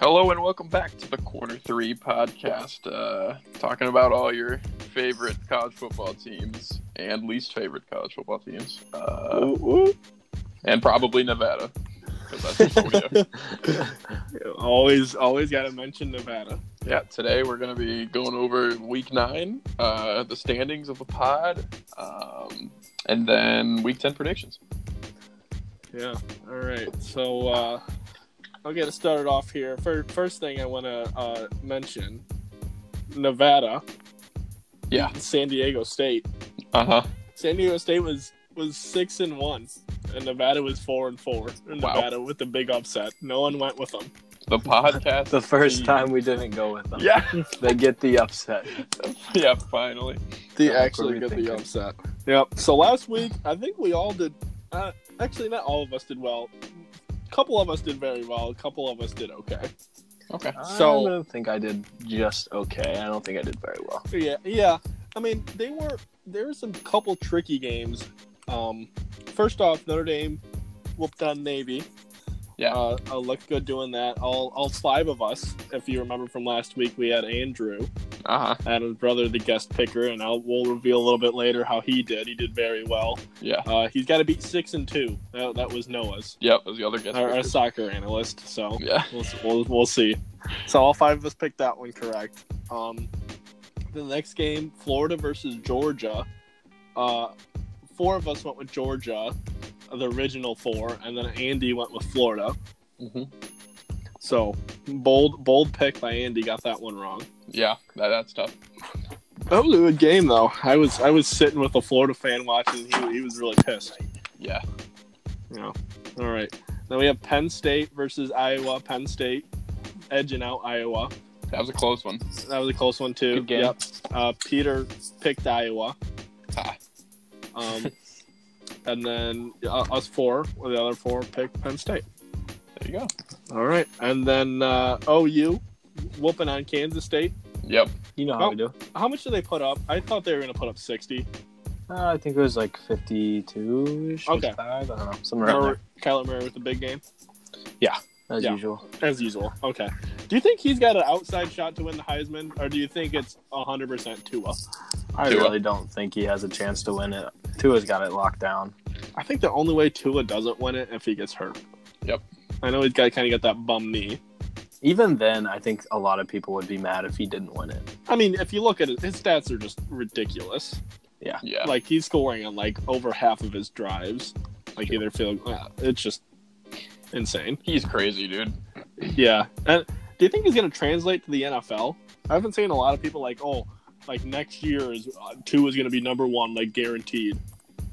Hello and welcome back to the Corner 3 podcast, talking about all your favorite college football teams and least favorite college football teams, and probably Nevada, because that's what we do. Always got to mention Nevada. Yeah, today we're going to be going over Week 9, the standings of the pod, and then Week 10 predictions. Yeah, all right, so... I'll get it started off here. First thing I want to mention, Nevada. Yeah. San Diego State. Uh-huh. San Diego State was 6-1, and Nevada was 4-4. And wow. Nevada with a big upset. No one went with them. The podcast. The first time we didn't go with them. Yeah. They get the upset. Yeah, finally. They actually get the upset. Yep. So last week, I think we all did actually, not all of us did well. A couple of us did very well. A couple of us did okay. Okay. So, I don't think I did just okay. I don't think I did very well. Yeah. I mean, there were some couple tricky games. First off, Notre Dame whooped on Navy. Yeah. I looked good doing that. All five of us, if you remember from last week, we had Andrew. Uh-huh. Adam's brother, the guest picker, and we'll reveal a little bit later how he did. He did very well. Yeah. He's got to beat 6-2. That was Noah's. Yep, that was the other guest picker. Our soccer analyst, so yeah. We'll see. So all five of us picked that one correct. The next game, Florida versus Georgia. Four of us went with Georgia, the original four, and then Andy went with Florida. Mm-hmm. So bold pick by Andy, got that one wrong. Yeah, that's tough. That was a good game though. I was sitting with a Florida fan watching. He was really pissed. Yeah. Yeah. All right. Then we have Penn State versus Iowa. Penn State edging out Iowa. That was a close one. That was a close one too. Good game. Yep. Peter picked Iowa. Ha. And then us four, or the other four, picked Penn State. There you go. All right. And then OU whooping on Kansas State. Yep. You know how we do. How much did they put up? I thought they were going to put up 60. I think it was like 52-ish. Okay. 55, I don't know. Somewhere around there. Kyler Murray with the big game? Yeah. As usual. As usual. Okay. Do you think he's got an outside shot to win the Heisman, or do you think it's 100% Tua? I really don't think he has a chance to win it. Tua's got it locked down. I think the only way Tua doesn't win it if he gets hurt. Yep. I know he's got that bum knee. Even then, I think a lot of people would be mad if he didn't win it. I mean, if you look at it, his stats are just ridiculous. Yeah. Like, he's scoring on, like, over half of his drives. Like, sure. Either field it's just insane. He's crazy, dude. Yeah. And do you think he's going to translate to the NFL? I haven't seen a lot of people like, next year Tua is going to be number one, like, guaranteed.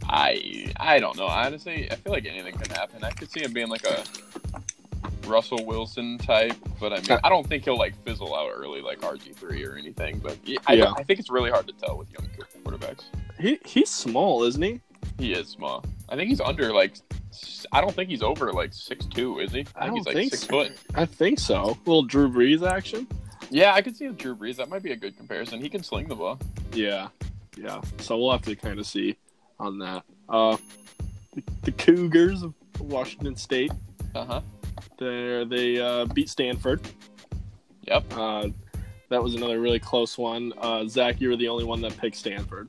I don't know. Honestly, I feel like anything can happen. I could see him being like a Russell Wilson type, but I mean, I don't think he'll like fizzle out early like RG3 or anything. But I think it's really hard to tell with young quarterbacks. He's small, isn't he? He is small. I think he's under like. I don't think he's over like 6'2", is he? I think he's 6 foot. I think so. A little Drew Brees action. Yeah, I could see with Drew Brees. That might be a good comparison. He can sling the ball. Yeah. So we'll have to kind of see. On that, the Cougars of Washington State, they beat Stanford. Yep, that was another really close one. Zach, you were the only one that picked Stanford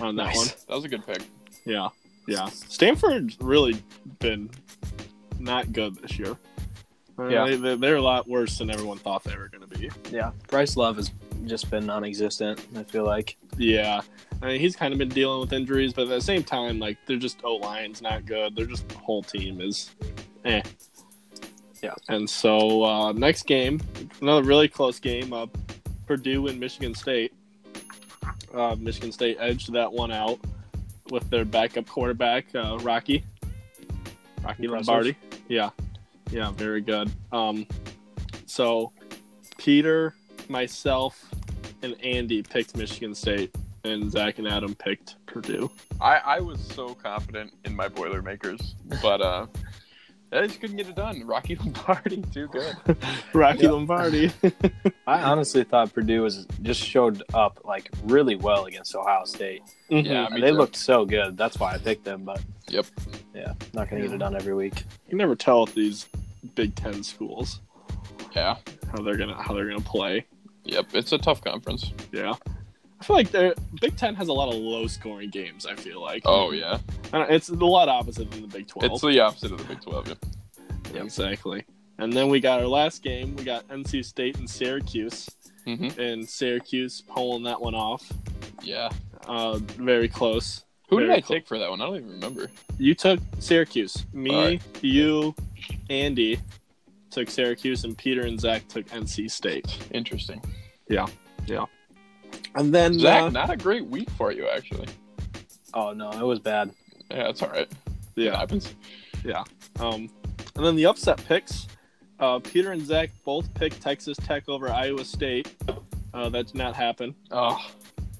on that one. That was a good pick. Yeah. Stanford's really been not good this year. Yeah, they're a lot worse than everyone thought they were going to be. Yeah, Bryce Love has just been non-existent, I feel like. Yeah, I mean, he's kind of been dealing with injuries, but at the same time, like, they're just O-line's not good. They're just, the whole team is eh. Yeah. And so, next game, another really close game, Purdue and Michigan State. Michigan State edged that one out with their backup quarterback, Rocky Lombardi. Yeah. Yeah, very good. So Peter, myself, and Andy picked Michigan State, and Zach and Adam picked Purdue. I was so confident in my Boilermakers, but I just couldn't get it done. Rocky Lombardi, too good. Rocky Lombardi. I honestly thought Purdue just showed up like really well against Ohio State. Mm-hmm. Yeah, they looked so good. That's why I picked them. But yep, yeah, not gonna get it done every week. You never tell with these Big Ten schools. Yeah. How they're gonna play. Yep, it's a tough conference. Yeah. I feel like the Big Ten has a lot of low-scoring games, I feel like. Oh, yeah. It's a lot opposite than the Big 12. It's the opposite of the Big 12, yeah. Yep. Exactly. And then we got our last game. We got NC State and Syracuse. Mm-hmm. And Syracuse pulling that one off. Yeah. Very close. Who did I take for that one? I don't even remember. You took Syracuse. Me, right. You, Andy took Syracuse, and Peter and Zach took NC State. Interesting. Yeah, yeah. And then Zach, not a great week for you, actually. Oh no, it was bad. Yeah, it's all right. Yeah, it happens. Yeah. And then the upset picks. Peter and Zach both picked Texas Tech over Iowa State. That did not happen. Oh,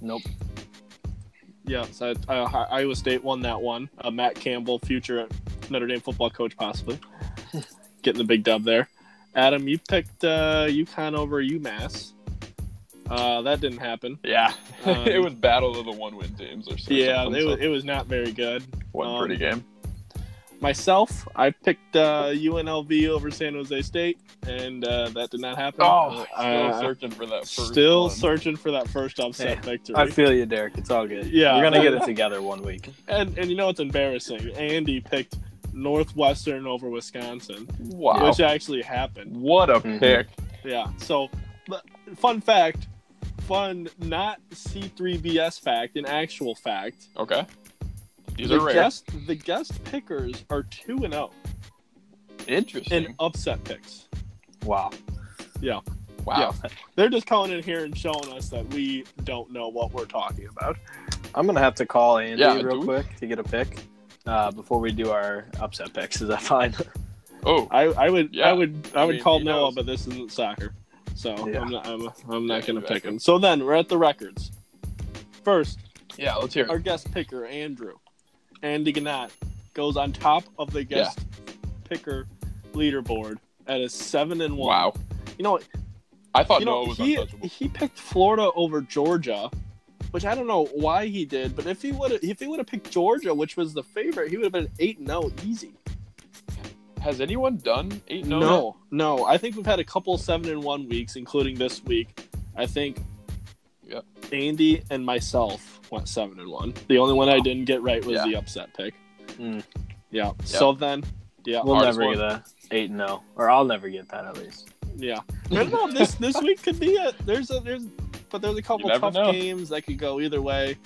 nope. Yeah, so Iowa State won that one. Matt Campbell, future Notre Dame football coach, possibly getting the big dub there. Adam, you picked UConn over UMass. That didn't happen. Yeah. It was battle of the one-win teams or something. Yeah, it was not very good. One pretty game. Myself, I picked UNLV over San Jose State, and that did not happen. Oh, still searching for that first upset victory. I feel you, Derek. It's all good. Yeah, we're going to get it together one week. And you know what's embarrassing? Andy picked Northwestern over Wisconsin. Wow. Which actually happened. What a pick. Yeah, so... Fun fact, not C3BS fact, an actual fact. Okay. These are rare. The guest pickers are 2-0. Interesting. In upset picks. Wow. Yeah. Wow. Yeah. They're just calling in here and showing us that we don't know what we're talking about. I'm going to have to call Andy real quick to get a pick before we do our upset picks. Is that fine? Oh. I would call Noah, but this isn't soccer. So yeah. I'm not going to pick him. So then we're at the records. First, let's hear it. Our guest picker, Andrew. Andy Gannat goes on top of the guest picker leaderboard at a 7-1. Wow. You know, I thought Noah was untouchable. He picked Florida over Georgia, which I don't know why he did, but if he would have picked Georgia, which was the favorite, he would have been 8-0 easy. Has anyone done 8-0? No. I think we've had a couple 7-1 weeks, including this week. I think Andy and myself went 7-1. The only one I didn't get right was the upset pick. Mm. Yeah. Yep. So then, we'll never get a 8-0, or I'll never get that at least. Yeah. I don't know. This week could be it. There's a couple tough games that could go either way.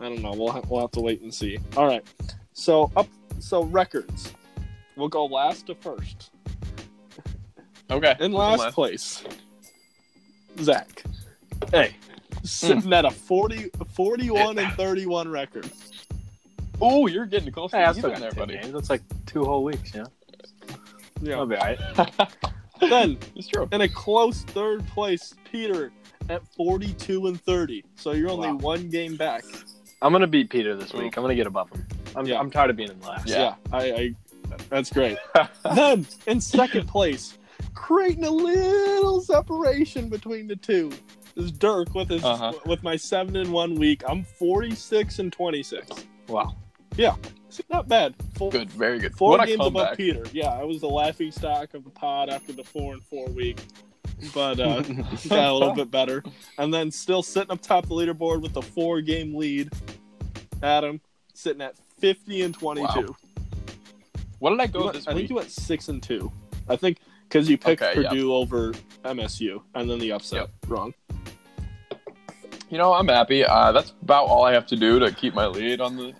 I don't know. We'll have to wait and see. All right. So records. We'll go last to first. Okay. In last place, Zach. Hey, sitting at a 41 and 31 record. Oh, you're getting close to there, buddy. That's like 2 whole weeks, yeah? Yeah. That'll be all right. Then, it's true. In a close third place, Peter at 42 and 30. So you're only one game back. I'm going to beat Peter this week. I'm going to get above him. I'm tired of being in last. Yeah. That's great. Then, in second place, creating a little separation between the two, is Dirk with his with my 7-1 week. I'm 46 and 26. Wow. Yeah, not bad. Good, very good. 4 what games above Peter. Yeah, I was the laughing stock of the pod after the 4-4 week, but got a little bit better. And then still sitting up top the leaderboard with the 4-game lead, Adam sitting at 50 and 22. Wow. What did I go this week? I think you went 6-2. I think because you picked Purdue over MSU and then the upset wrong. You know, I'm happy. That's about all I have to do to keep my lead on the.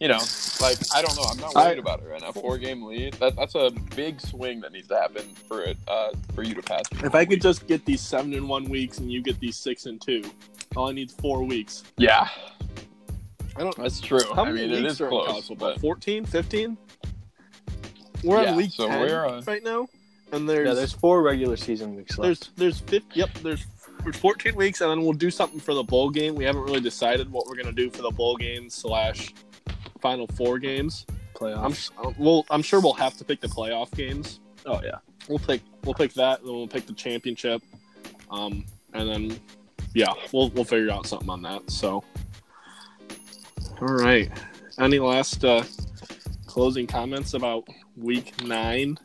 You know, like I don't know. I'm not worried about it right now. 4-game lead. That's a big swing that needs to happen for it for you to pass. If I could just get these 7-1 weeks and you get these 6-2, all I need is 4 weeks. Yeah. I don't. That's true. How many it is close. But... 14, 15? We're on week 10 right now, and there's 4 regular season weeks left. There's 14 weeks, and then we'll do something for the bowl game. We haven't really decided what we're gonna do for the bowl game / final 4 games. Playoffs. I'm sure we'll have to pick the playoff games. Oh yeah, we'll pick that, and then we'll pick the championship, and then we'll figure out something on that. So. All right. Any last closing comments about week 9?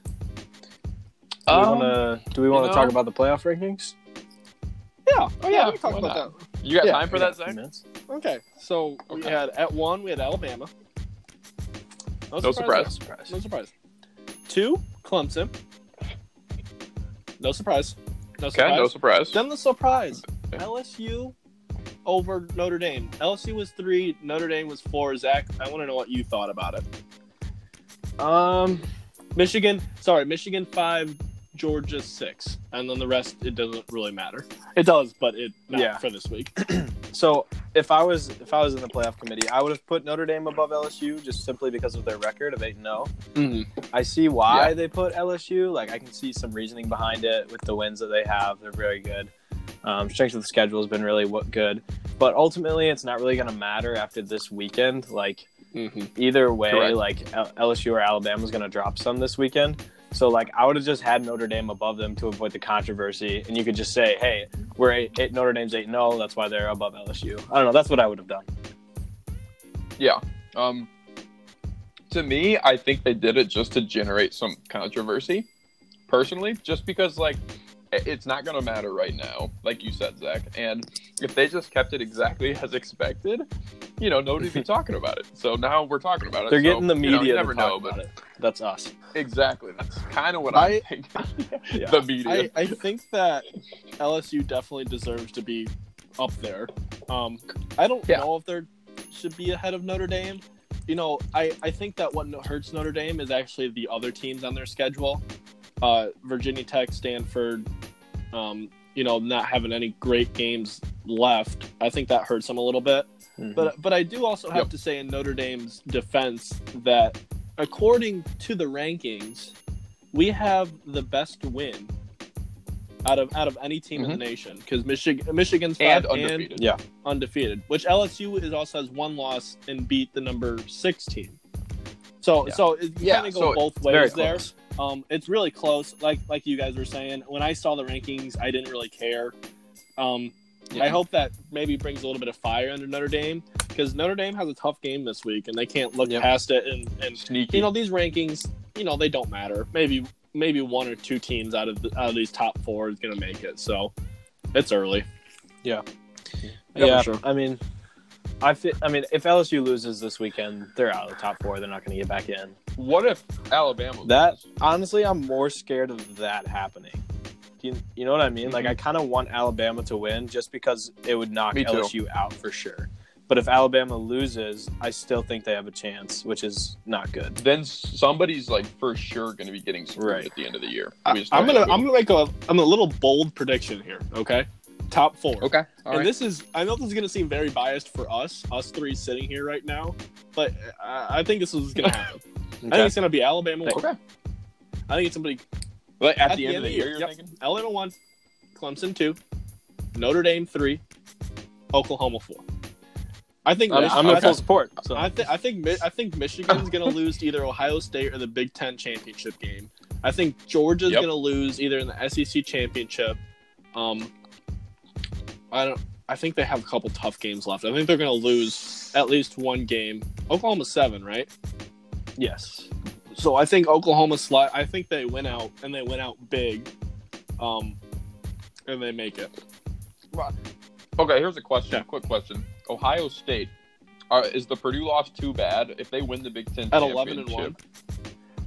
Do we want to talk about the playoff rankings? Yeah. Oh yeah. We can talk about that. You got time for that, Zach? Okay. So we had at one, we had Alabama. No surprise. No surprise. Two, Clemson. No surprise. Then the surprise, LSU over Notre Dame. LSU was 3, Notre Dame was 4. Zach, I want to know what you thought about it. Michigan 5, Georgia 6, and then the rest it doesn't really matter. It does, but it not for this week. So if I was in the playoff committee, I would have put Notre Dame above LSU just simply because of their record of 8-0. Mm-hmm. I see why they put LSU. Like, I can see some reasoning behind it with the wins that they have. They're very good. Strength of the schedule has been really good. But ultimately, it's not really going to matter after this weekend. Like, either way, correct. Like, LSU or Alabama is going to drop some this weekend. So, like, I would have just had Notre Dame above them to avoid the controversy. And you could just say, hey, Notre Dame's 8-0. That's why they're above LSU. I don't know. That's what I would have done. Yeah. To me, I think they did it just to generate some controversy, personally. Just because, like, it's not going to matter right now, like you said, Zach. And if they just kept it exactly as expected, you know, nobody'd be talking about it. So now we're talking about it. They're getting the media to talk about it. That's us. Exactly. That's kind of what I think. Yeah. The media. I think that LSU definitely deserves to be up there. I don't know if they should be ahead of Notre Dame. You know, I think that what hurts Notre Dame is actually the other teams on their schedule. Virginia Tech, Stanford, you know, not having any great games left. I think that hurts them a little bit. Mm-hmm. But I do also have to say in Notre Dame's defense that according to the rankings, we have the best win out of any team in the nation because Michigan's 5 and undefeated. Undefeated, which LSU also has one loss and beat the number 6 team. So it kind of go both ways there. It's really close, like you guys were saying. When I saw the rankings, I didn't really care. I hope that maybe brings a little bit of fire under Notre Dame because Notre Dame has a tough game this week, and they can't look past it. And sneaky. You know, these rankings, you know, they don't matter. Maybe one or two teams out of these top 4 is going to make it. So it's early. Yeah. Sure. I mean, if LSU loses this weekend, they're out of the top 4. They're not going to get back in. What if Alabama loses? Honestly, I'm more scared of that happening. You know what I mean? Like, I kind of want Alabama to win just because it would knock LSU out for sure. But if Alabama loses, I still think they have a chance, which is not good. Then somebody's like for sure going to be getting screwed at the end of the year. I'm gonna make a little bold prediction here. Okay, top 4. Okay, all right. I know this is gonna seem very biased for us 3 sitting here right now, but I think this is gonna happen. Okay. I think it's gonna be Alabama. Okay. I think it's somebody. But at the end of the year, you're thinking? Alabama 1, Clemson 2, Notre Dame 3, Oklahoma 4. I think I'm in full support. So. I think Michigan's going to lose to either Ohio State or the Big Ten championship game. I think Georgia's going to lose either in the SEC championship. I think they have a couple tough games left. I think they're going to lose at least one game. Oklahoma 7, right? Yes. So I think Oklahoma slide. I think they went out and they went out big, and they make it. Okay, here's a question. Yeah. Quick question. Ohio State, is the Purdue loss too bad if they win the Big Ten at 11-1?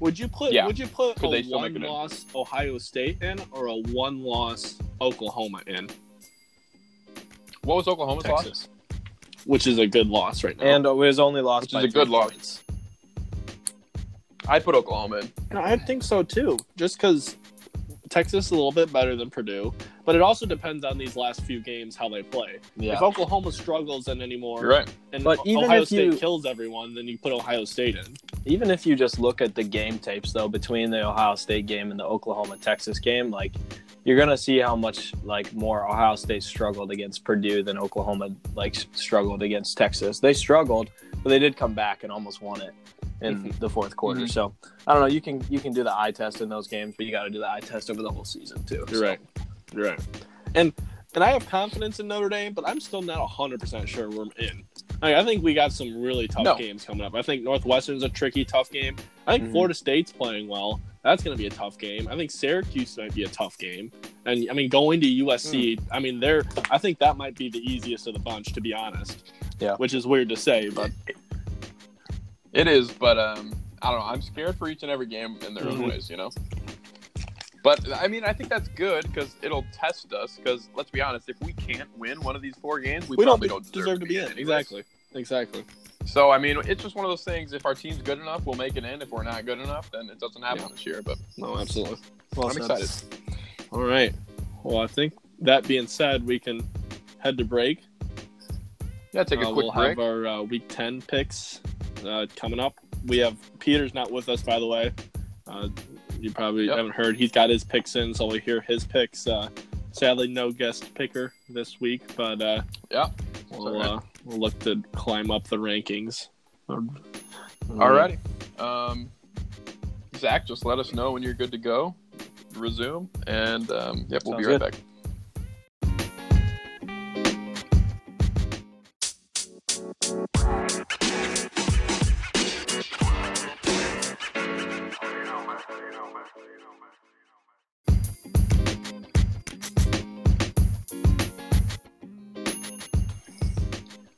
Would you put a one-loss Ohio State in or a one-loss Oklahoma in? What was Oklahoma's Texas loss? Which is a good loss right now, and it was only lost by 3 points. I'd put Oklahoma in. No, I think so, too, just because Texas is a little bit better than Purdue, but it also depends on these last few games how they play. Yeah. If Oklahoma struggles in anymore, you're right, and but Ohio State kills everyone, then you put Ohio State in. Even if you just look at the game tapes, though, between the Ohio State game and the Oklahoma-Texas game, like you're going to see how much like more Ohio State struggled against Purdue than Oklahoma like struggled against Texas. They struggled, but they did come back and almost won it in the fourth quarter. So I don't know, you can do the eye test in those games, but you got to do the eye test over the whole season too. You're right. And I have confidence in Notre Dame, but I'm still not 100% sure we're in. I think we got some really tough games coming up. I think Northwestern's a tricky, tough game. I think Florida State's playing well. That's going to be a tough game. I think Syracuse might be a tough game. And, I mean, going to USC, I mean, I think that might be the easiest of the bunch, to be honest. Yeah. Which is weird to say, but. It is, but I don't know. I'm scared for each and every game in their own ways, you know? But, I mean, I think that's good because it'll test us because, let's be honest, if we can't win one of these four games, we probably don't deserve to be in. Exactly. So, I mean, it's just one of those things. If our team's good enough, we'll make it in. If we're not good enough, then it doesn't happen this year. But no, absolutely. Well, I'm excited. All right. Well, I think that being said, we can head to break. Yeah, take a quick break. We'll have our Week 10 picks coming up. We have – Peter's not with us, by the way. You probably haven't heard. He's got his picks in, so we'll hear his picks. Sadly, no guest picker this week, but we'll look to climb up the rankings. Alrighty. Zach, just let us know when you're good to go. Resume, and we'll be right back.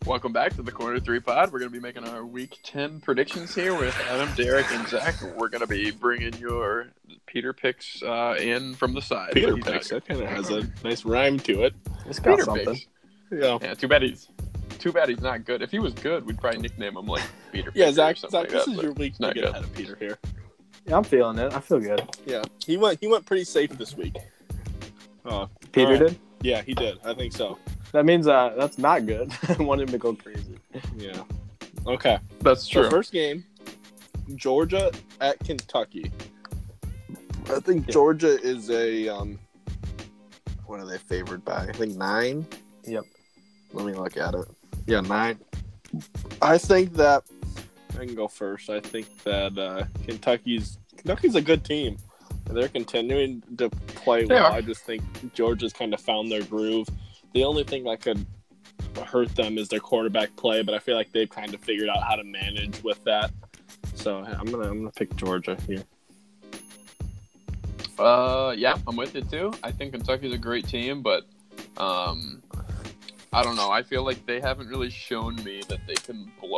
Welcome back to the Corner 3 Pod. We're going to be making our Week 10 predictions here with Adam, Derek, and Zach. We're going to be bringing your Peter picks in from the side. Peter picks. That kind of has a nice rhyme to it. It's got Peter something. Picks. Yeah. Too bad he's not good. If he was good, we'd probably nickname him like Peter. Yeah, Zach, this is your week to get ahead of Peter here. Yeah, I'm feeling it. I feel good. Yeah, he went pretty safe this week. Peter did? Yeah, he did. I think so. That means that's not good. I want him to go crazy. Yeah. Okay. That's true. So first game, Georgia at Kentucky. I think Georgia is a what are they favored by? I think 9. Yep. Let me look at it. Yeah, 9. I think that I can go first. I think that Kentucky's a good team. They're continuing to play well. I just think Georgia's kind of found their groove. The only thing that could hurt them is their quarterback play, but I feel like they've kind of figured out how to manage with that. So I'm gonna pick Georgia here. Yeah, I'm with you too. I think Kentucky's a great team, but I don't know. I feel like they haven't really shown me that they can they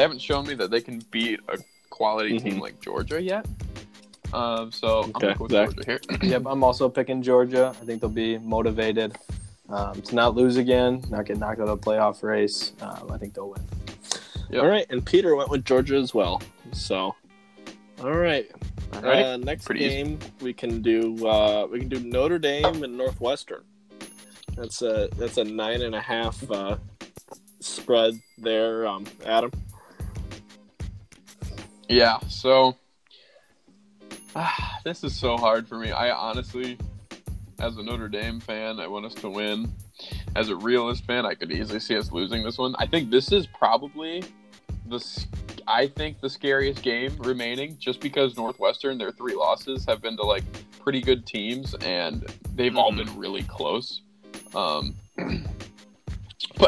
haven't shown me that they can beat a quality team like Georgia yet. I'm going to go with Georgia here. Yep, I'm also picking Georgia. I think they'll be motivated to not lose again, not get knocked out of the playoff race. I think they'll win. Yep. All right, and Peter went with Georgia as well. So, all right. Next game we can do Notre Dame and Northwestern. That's a 9.5 spread there, Adam. Yeah. So. This is so hard for me. I honestly, as a Notre Dame fan, I want us to win. As a realist fan, I could easily see us losing this one. I think this is probably the scariest game remaining, just because Northwestern, their 3 losses have been to like pretty good teams, and they've all been really close. But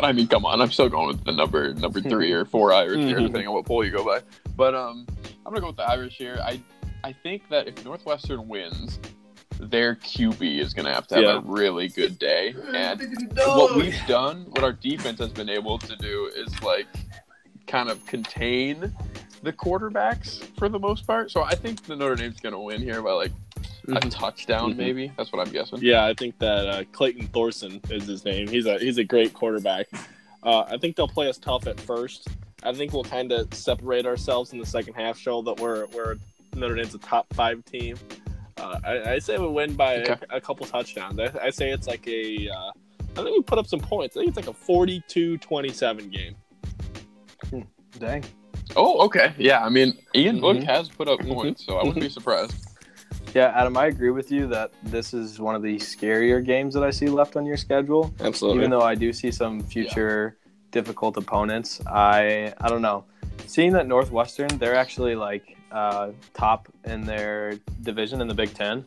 I mean, come on, I'm still going with the number 3 or 4 Irish here, depending on what poll you go by. But I'm gonna go with the Irish here. I think that if Northwestern wins, their QB is going to have a really good day. And what our defense has been able to do is, like, kind of contain the quarterbacks for the most part. So I think the Notre Dame's going to win here by, like, a touchdown maybe. That's what I'm guessing. Yeah, I think that Clayton Thorson is his name. He's a great quarterback. I think they'll play us tough at first. I think we'll kind of separate ourselves in the second half, show that we're – Notre Dame's a top 5 team. I say we win by a couple touchdowns. I say it's like I think we put up some points. I think it's like a 42-27 game. Dang. Oh, okay. Yeah, I mean, Ian Book has put up points, so I wouldn't be surprised. Yeah, Adam, I agree with you that this is one of the scarier games that I see left on your schedule. Absolutely. Even though I do see some future difficult opponents, I don't know. Seeing that Northwestern, they're actually like top in their division in the Big Ten.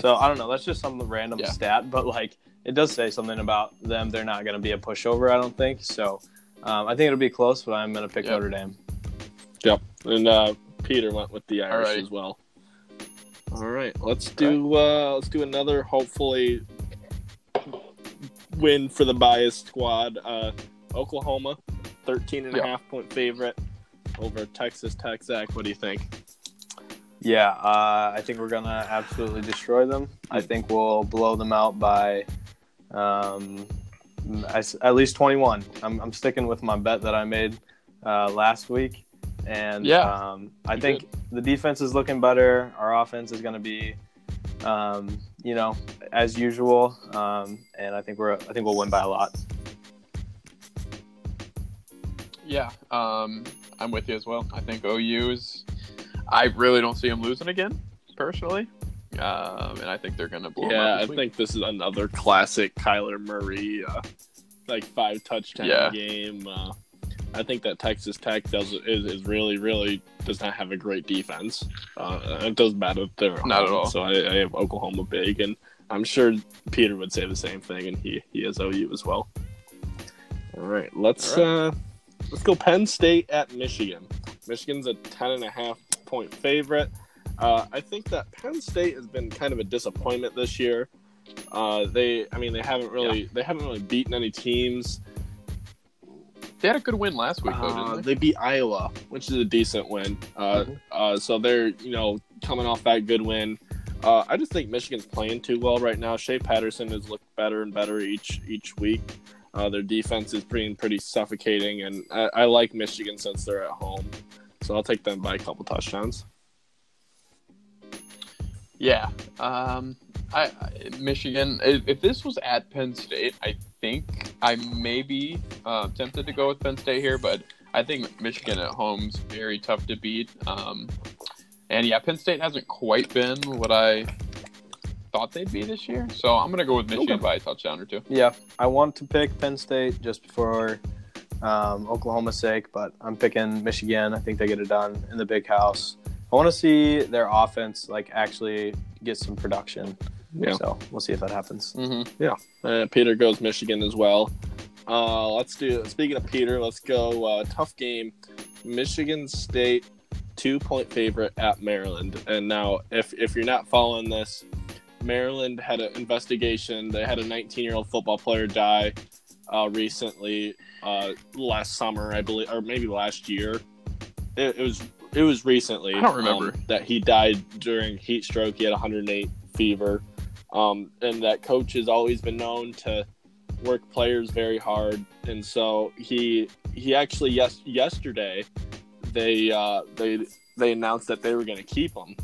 So I don't know. That's just some random stat, but like it does say something about them. They're not going to be a pushover, I don't think. So I think it'll be close, but I'm going to pick Notre Dame. Yep. And Peter went with the Irish as well. All right, let's do another hopefully win for the biased squad. Oklahoma, 13.5 point favorite over Texas Tech. Zach, what do you think? Yeah, I think we're gonna absolutely destroy them. I think we'll blow them out by at least 21. I'm sticking with my bet that I made last week, and I think the defense is looking better. Our offense is going to be, as usual, and I think we'll win by a lot. Yeah, I'm with you as well. I think OU's. I really don't see them losing again, personally. And I think they're going to blow them out this week. I think this is another classic Kyler Murray, five touchdown game. I think that Texas Tech is really, really does not have a great defense. It doesn't matter if they're not at all. So I have Oklahoma big, and I'm sure Peter would say the same thing, and he has OU as well. All right, let's go Penn State at Michigan. Michigan's a 10.5 point favorite. I think that Penn State has been kind of a disappointment this year. They haven't really beaten any teams. They had a good win last week, though, didn't they? They beat Iowa, which is a decent win. So they're, coming off that good win. I just think Michigan's playing too well right now. Shea Patterson has looked better and better each week. Their defense is being pretty suffocating, and I like Michigan since they're at home. So I'll take them by a couple touchdowns. Yeah, Michigan. If this was at Penn State, I think I may be tempted to go with Penn State here, but I think Michigan at home's very tough to beat. Penn State hasn't quite been what I thought they'd be this year, so I'm gonna go with Michigan by a touchdown or two. Yeah, I want to pick Penn State just for Oklahoma's sake, but I'm picking Michigan. I think they get it done in the Big House. I want to see their offense actually get some production. Yeah. So we'll see if that happens. Mm-hmm. Yeah. Peter goes Michigan as well. Speaking of Peter, let's go tough game. Michigan State 2-point favorite at Maryland. And now if you're not following this, Maryland had an investigation. They had a 19-year-old football player die recently last summer, I believe, or maybe last year. It was recently. I don't remember that he died during heat stroke. He had 108 fever, and that coach has always been known to work players very hard. And so he actually yesterday they announced that they were going to keep him,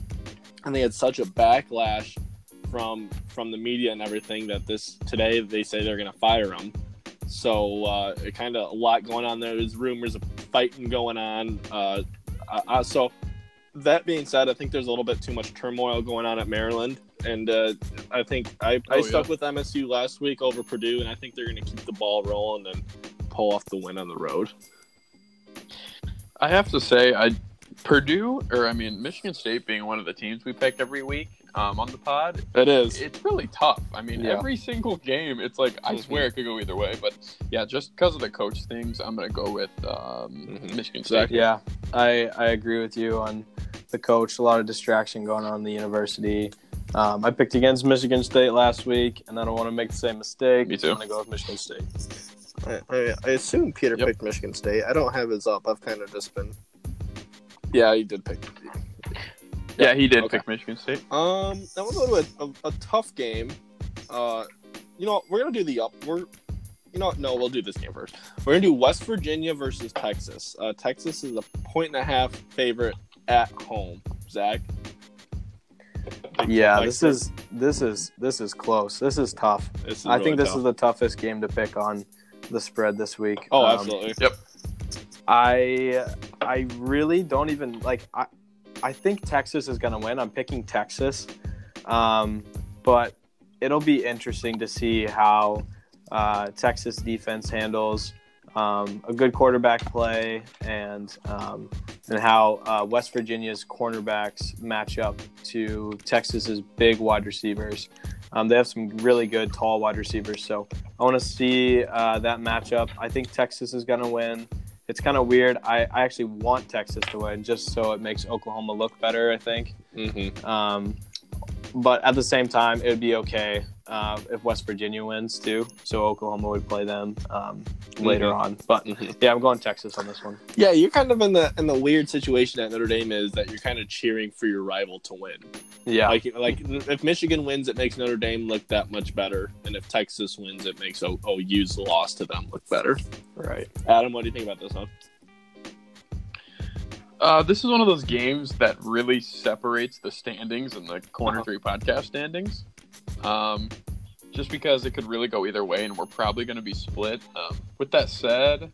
and they had such a backlash from the media and everything that today they say they're going to fire him. So kind of a lot going on there. There's rumors of fighting going on. So that being said, I think there's a little bit too much turmoil going on at Maryland. And I think I stuck with MSU last week over Purdue, and I think they're going to keep the ball rolling and pull off the win on the road. I have to say, Michigan State being one of the teams we pick every week on the pod. It is. It's really tough. Every single game, it's I swear it could go either way. But, yeah, just because of the coach things, I'm going to go with Michigan State. Yeah, I agree with you on the coach. A lot of distraction going on in the university. I picked against Michigan State last week, and I don't want to make the same mistake. Me too. I'm going to go with Michigan State. I assume Peter picked Michigan State. I don't have his up. I've kind of just been... Yeah, he did pick. Yeah, he did pick Michigan State. Now we'll go to a tough game. We're gonna do the up. We'll do this game first. We're gonna do West Virginia versus Texas. Texas is a 1.5 favorite at home. Zach. Yeah, this is close. This is tough. I think this is the toughest game to pick on the spread this week. Oh, absolutely. Yep. I really don't even I think Texas is going to win. I'm picking Texas. But it'll be interesting to see how Texas defense handles a good quarterback play and how West Virginia's cornerbacks match up to Texas's big wide receivers. They have some really good tall wide receivers. So I want to see that matchup. I think Texas is going to win. it's kind of weird. I actually want Texas to win just so it makes Oklahoma look better, I think. Mm-hmm. But at the same time, it would be okay if West Virginia wins too. So Oklahoma would play them later on. But yeah, I'm going Texas on this one. Yeah, you're kind of in the weird situation that Notre Dame is that you're kind of cheering for your rival to win. Yeah, like if Michigan wins, it makes Notre Dame look that much better, and if Texas wins, it makes OU's loss to them look better. Right, Adam, what do you think about this one? This is one of those games that really separates the standings and the Corner 3 podcast standings. Just because it could really go either way, and we're probably going to be split. With that said,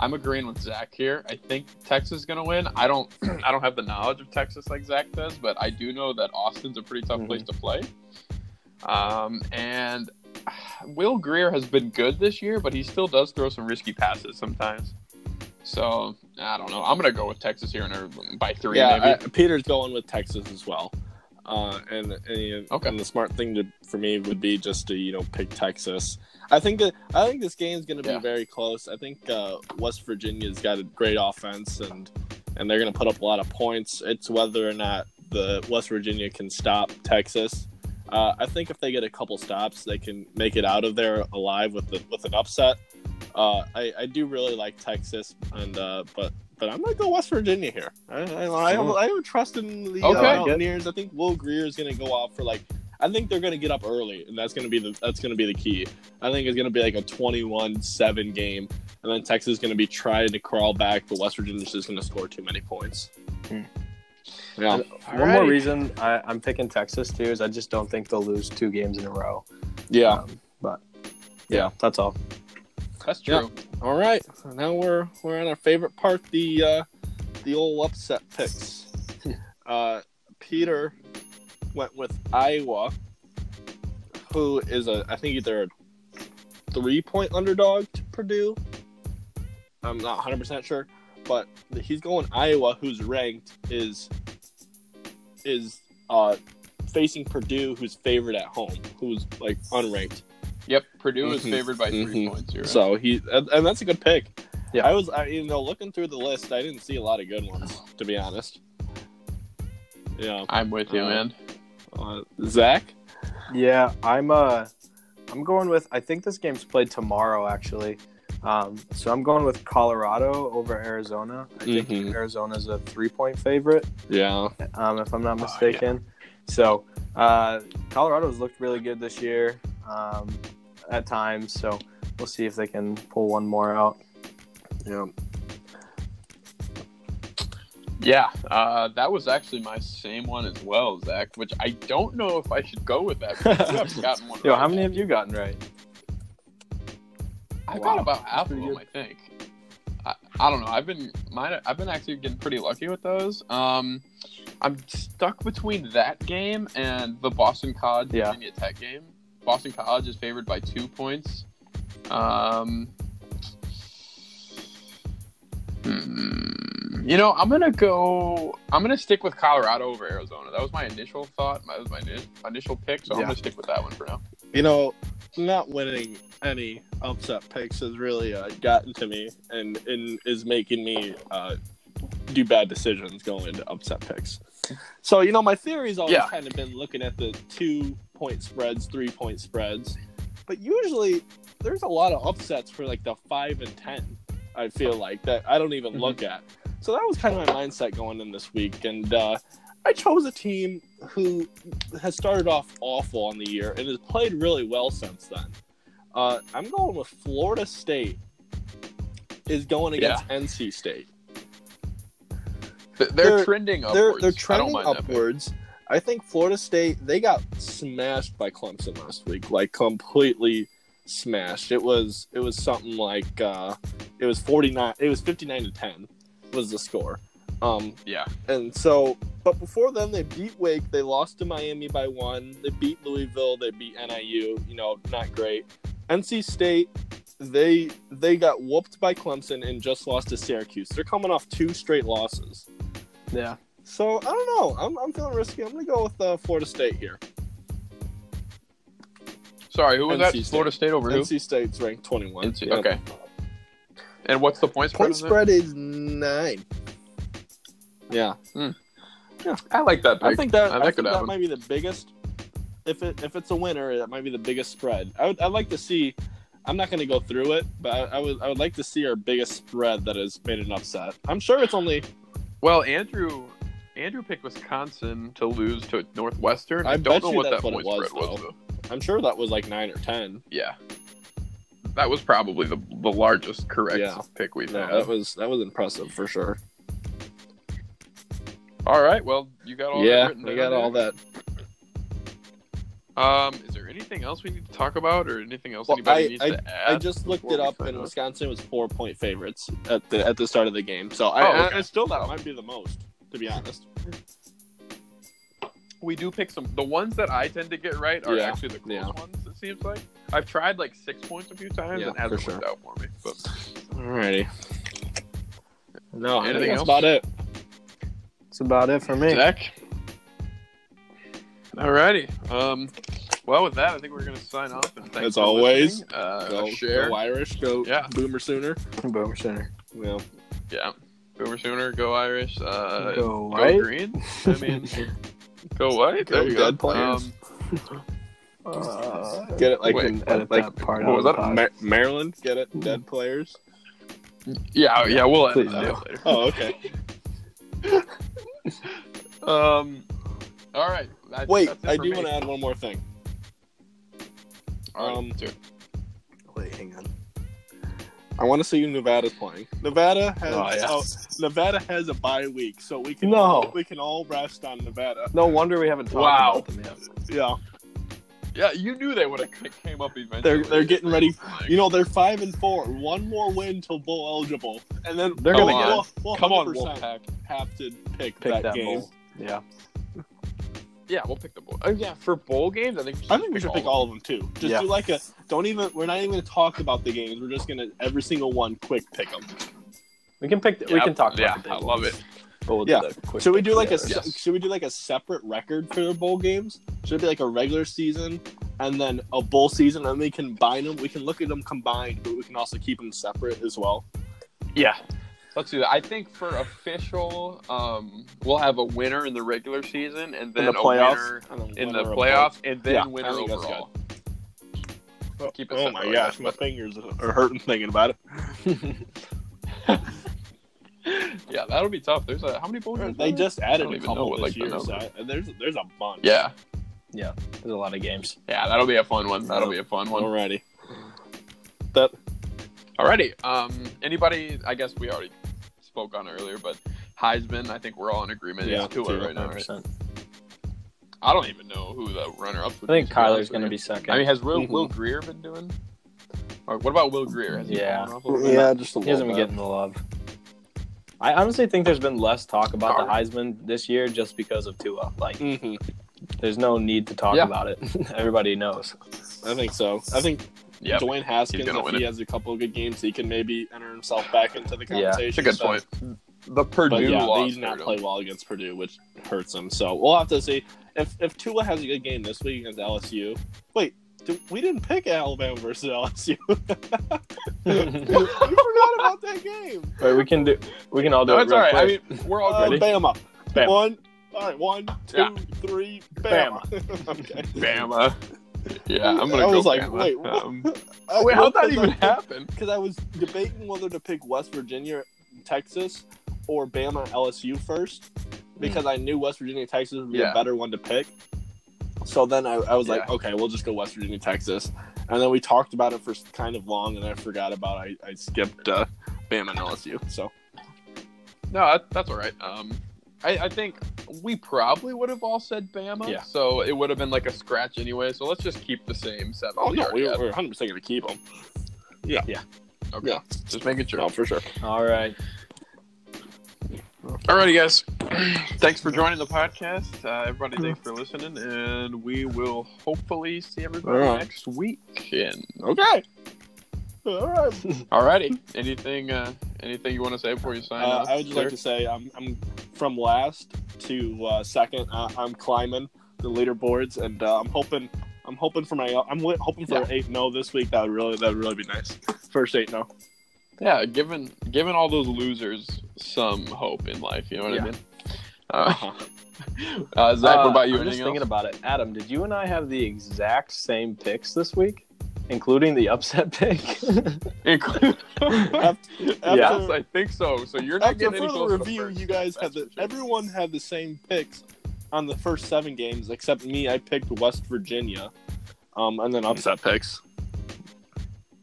I'm agreeing with Zach here. I think Texas is going to win. I don't have the knowledge of Texas like Zach does, but I do know that Austin's a pretty tough place to play. And Will Grier has been good this year, but he still does throw some risky passes sometimes. So, I don't know. I'm going to go with Texas here and by 3 maybe. Yeah, Peter's going with Texas as well. And the smart thing for me would be just to, pick Texas. I think this game's going to be very close. I think West Virginia's got a great offense and they're going to put up a lot of points. It's whether or not the West Virginia can stop Texas. I think if they get a couple stops, they can make it out of there alive with an upset. I do really like Texas, but I'm gonna go West Virginia here. I don't trust in the Mountaineers. I think Will Grier is gonna go out for I think they're gonna get up early, and that's gonna be the key. I think it's gonna be like a 21-7 game, and then Texas is gonna be trying to crawl back, but West Virginia's just gonna score too many points. Yeah. One more reason I'm picking Texas too is I just don't think they'll lose 2 games in a row. Yeah, but that's all. That's true. Yeah. All right. So now we're on our favorite part, the old upset picks. Peter went with Iowa, who is either a 3-point underdog to Purdue. I'm not 100% sure, but he's going Iowa, who's ranked, is facing Purdue, who's favored at home, who's unranked. Yep, Purdue is favored by 3 points. Right? So and that's a good pick. Yeah, I looking through the list, I didn't see a lot of good ones, to be honest. Yeah, I'm with you, man. Zach? Yeah, I'm going with. I think this game's played tomorrow, actually. So I'm going with Colorado over Arizona. I think Arizona's a 3-point favorite. Yeah. If I'm not mistaken. Yeah. So Colorado's looked really good this year. At times, so we'll see if they can pull one more out. Yeah, that was actually my same one as well, Zach, which I don't know if I should go with that. I haven't gotten one. How many have you gotten right? I got about half of them, I think. I don't know. I've been actually getting pretty lucky with those. I'm stuck between that game and the Boston College Virginia Tech game. Boston College is favored by 2 points. I'm gonna stick with Colorado over Arizona. That was my initial thought. That was my initial pick. So I'm gonna stick with that one for now. Not winning any upset picks has really gotten to me and is making me do bad decisions going into upset picks. So, my theory's always kind of been looking at the 2-point spreads, 3-point spreads. But usually there's a lot of upsets for the 5 and 10, I feel like, that I don't even look at. So that was kind of my mindset going in this week. And I chose a team who has started off awful on the year and has played really well since then. I'm going with Florida State is going against NC State. They're trending upwards. They're trending upwards. I think Florida State, they got smashed by Clemson last week, completely smashed. It was something like it was 49. It was 59-10 was the score. And so, but before then, they beat Wake. They lost to Miami by 1. They beat Louisville. They beat NIU. Not great. NC State, they got whooped by Clemson and just lost to Syracuse. They're coming off 2 straight losses. Yeah. So I don't know. I'm feeling risky. I'm gonna go with Florida State here. Sorry, who was that? Florida State over who? NC State's ranked 21. Okay. And what's the point spread? Point spread is 9. Yeah. Mm. Yeah, I like that. Pick. I think that might be the biggest. If it's a winner, that might be the biggest spread. I'd like to see. I'm not going to go through it, but I would like to see our biggest spread that has made an upset. I'm sure it's only. Well, Andrew picked Wisconsin to lose to Northwestern. I don't know what that point spread was, though. I'm sure that was like 9 or 10. Yeah, that was probably the largest correct pick we've had. That was impressive for sure. All right, well, you got all that written down. Yeah, I got all that. Is there anything else we need to talk about or anything else anybody needs to add? I just looked it up, and Wisconsin was 4-point favorites at the start of the game. So I still thought it might be the most, to be honest. We do pick some. The ones that I tend to get right are actually the close ones, it seems like. I've tried like 6 points a few times, and it hasn't worked out for me. But. Alrighty. No, anything else? About it. That's about it for me. Zach? Alrighty. Well, with that, I think we're going to sign off. And thanks as always, go share. Go Irish. Go Boomer Sooner. Boomer Sooner. Yeah. Boomer Sooner. Go Irish. Go white. Go green. I mean, go white. There go you dead go. Players. Get it like Maryland. Get it. Dead players. Yeah. We'll edit that out later. Oh, okay. All right. Wait, I do want to add one more thing. Wait, hang on. I want to see who Nevada's playing. Nevada has a bye week, so we can all rest on Nevada. No wonder we haven't talked about them yet. Yeah. Yeah, you knew they would have came up eventually. They're getting ready. You know, they're 5-4. One more win till bowl eligible, and then they're going to get it. Come on, Wolfpack. Have to pick that game. Bowl. Yeah. Yeah, we'll pick the bowl. Yeah, for bowl games, I think we should pick all of them too. Just do like a. We're not even going to talk about the games. We're just going to every single one quick pick them. We can pick. We can talk about. Yeah, I love it. Should we do like a separate record for the bowl games? Should it be like a regular season and then a bowl season, and we combine them? We can look at them combined, but we can also keep them separate as well. Yeah, let's do that. I think for official, we'll have a winner in the regular season, and then a winner in the playoffs, and then winner overall. Keep it separate. Oh my gosh, my fingers are hurting thinking about it. Yeah, that'll be tough. There's how many bowl games? They just added a couple this year. So there's a bunch. Yeah. There's a lot of games. Yeah, that'll be a fun one. Alrighty. Alrighty. Anybody? I guess we already spoke on earlier, but Heisman. I think we're all in agreement. Yeah, it's Tua right now. Right? I don't even know who the runner-up would be. I think Kyler's going to be second. I mean, has Will Greer been doing? Or what about Will Greer? He hasn't been getting the love. I honestly think there's been less talk about the Heisman this year just because of Tua. Like, there's no need to talk about it. Everybody knows. I think so. I think Dwayne Haskins, if he has a couple of good games, he can maybe enter himself back into the conversation. Yeah, it's a good point. The Purdue loss. They did not play well against Purdue, which hurts them. So we'll have to see. If Tua has a good game this week against LSU. Wait, we didn't pick Alabama versus LSU. You forgot about that game. Wait, we can all do it. That's all right. Quick. I mean, we're all ready. Bama. One, two, three. Bama. Okay. Bama. Yeah, I'm gonna. I was like, Bama. Wait, how'd that even happen? Because I was debating whether to pick West Virginia, Texas, or Bama LSU first, because I knew West Virginia, Texas would be a better one to pick. So then I was like, okay, we'll just go West Virginia, Texas. And then we talked about it for kind of long, and I forgot about it. I skipped Bama and LSU. So. No, that's all right. I think we probably would have all said Bama, so it would have been like a scratch anyway. So let's just keep the same 7. Oh, no, we're 100% going to keep them. Yeah. Yeah. Okay. Yeah. Just making sure. No, for sure. All right. Alrighty, guys. Thanks for joining the podcast. Everybody, thanks for listening, and we will hopefully see everybody next week. Okay. All right. Alrighty. Anything you want to say before you sign off? I would just like to say I'm from last to second. I'm climbing the leaderboards, and I'm hoping for 8-0 this week. That would really be nice. First 8-0. Yeah, giving all those losers some hope in life. You know what I mean? Zach, what about you? I'm just thinking about it. Adam, did you and I have the exact same picks this week, including the upset pick? Yes, I think so. So you're not getting any closer. After further review, you guys had everyone had the same picks on the first 7 games, except me. I picked West Virginia, and then upset picks.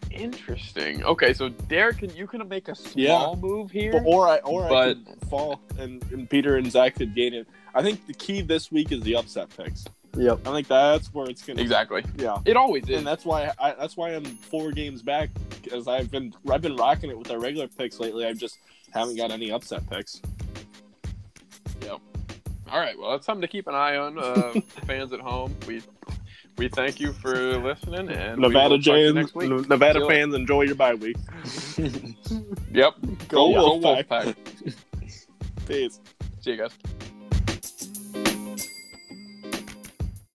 Interesting. Okay, so Derek, you can make a small move here, I could fall, and Peter and Zach could gain it. I think the key this week is the upset picks. Yep. I think that's where it's gonna be. Yeah, it always is, and that's why I'm 4 games back, because I've been rocking it with our regular picks lately. I just haven't got any upset picks. Yep. All right. Well, that's something to keep an eye on, fans at home. We thank you for listening, and Nevada next week. Nevada fans, enjoy your bye week. Yep. Go Wolfpack. Peace. See you guys.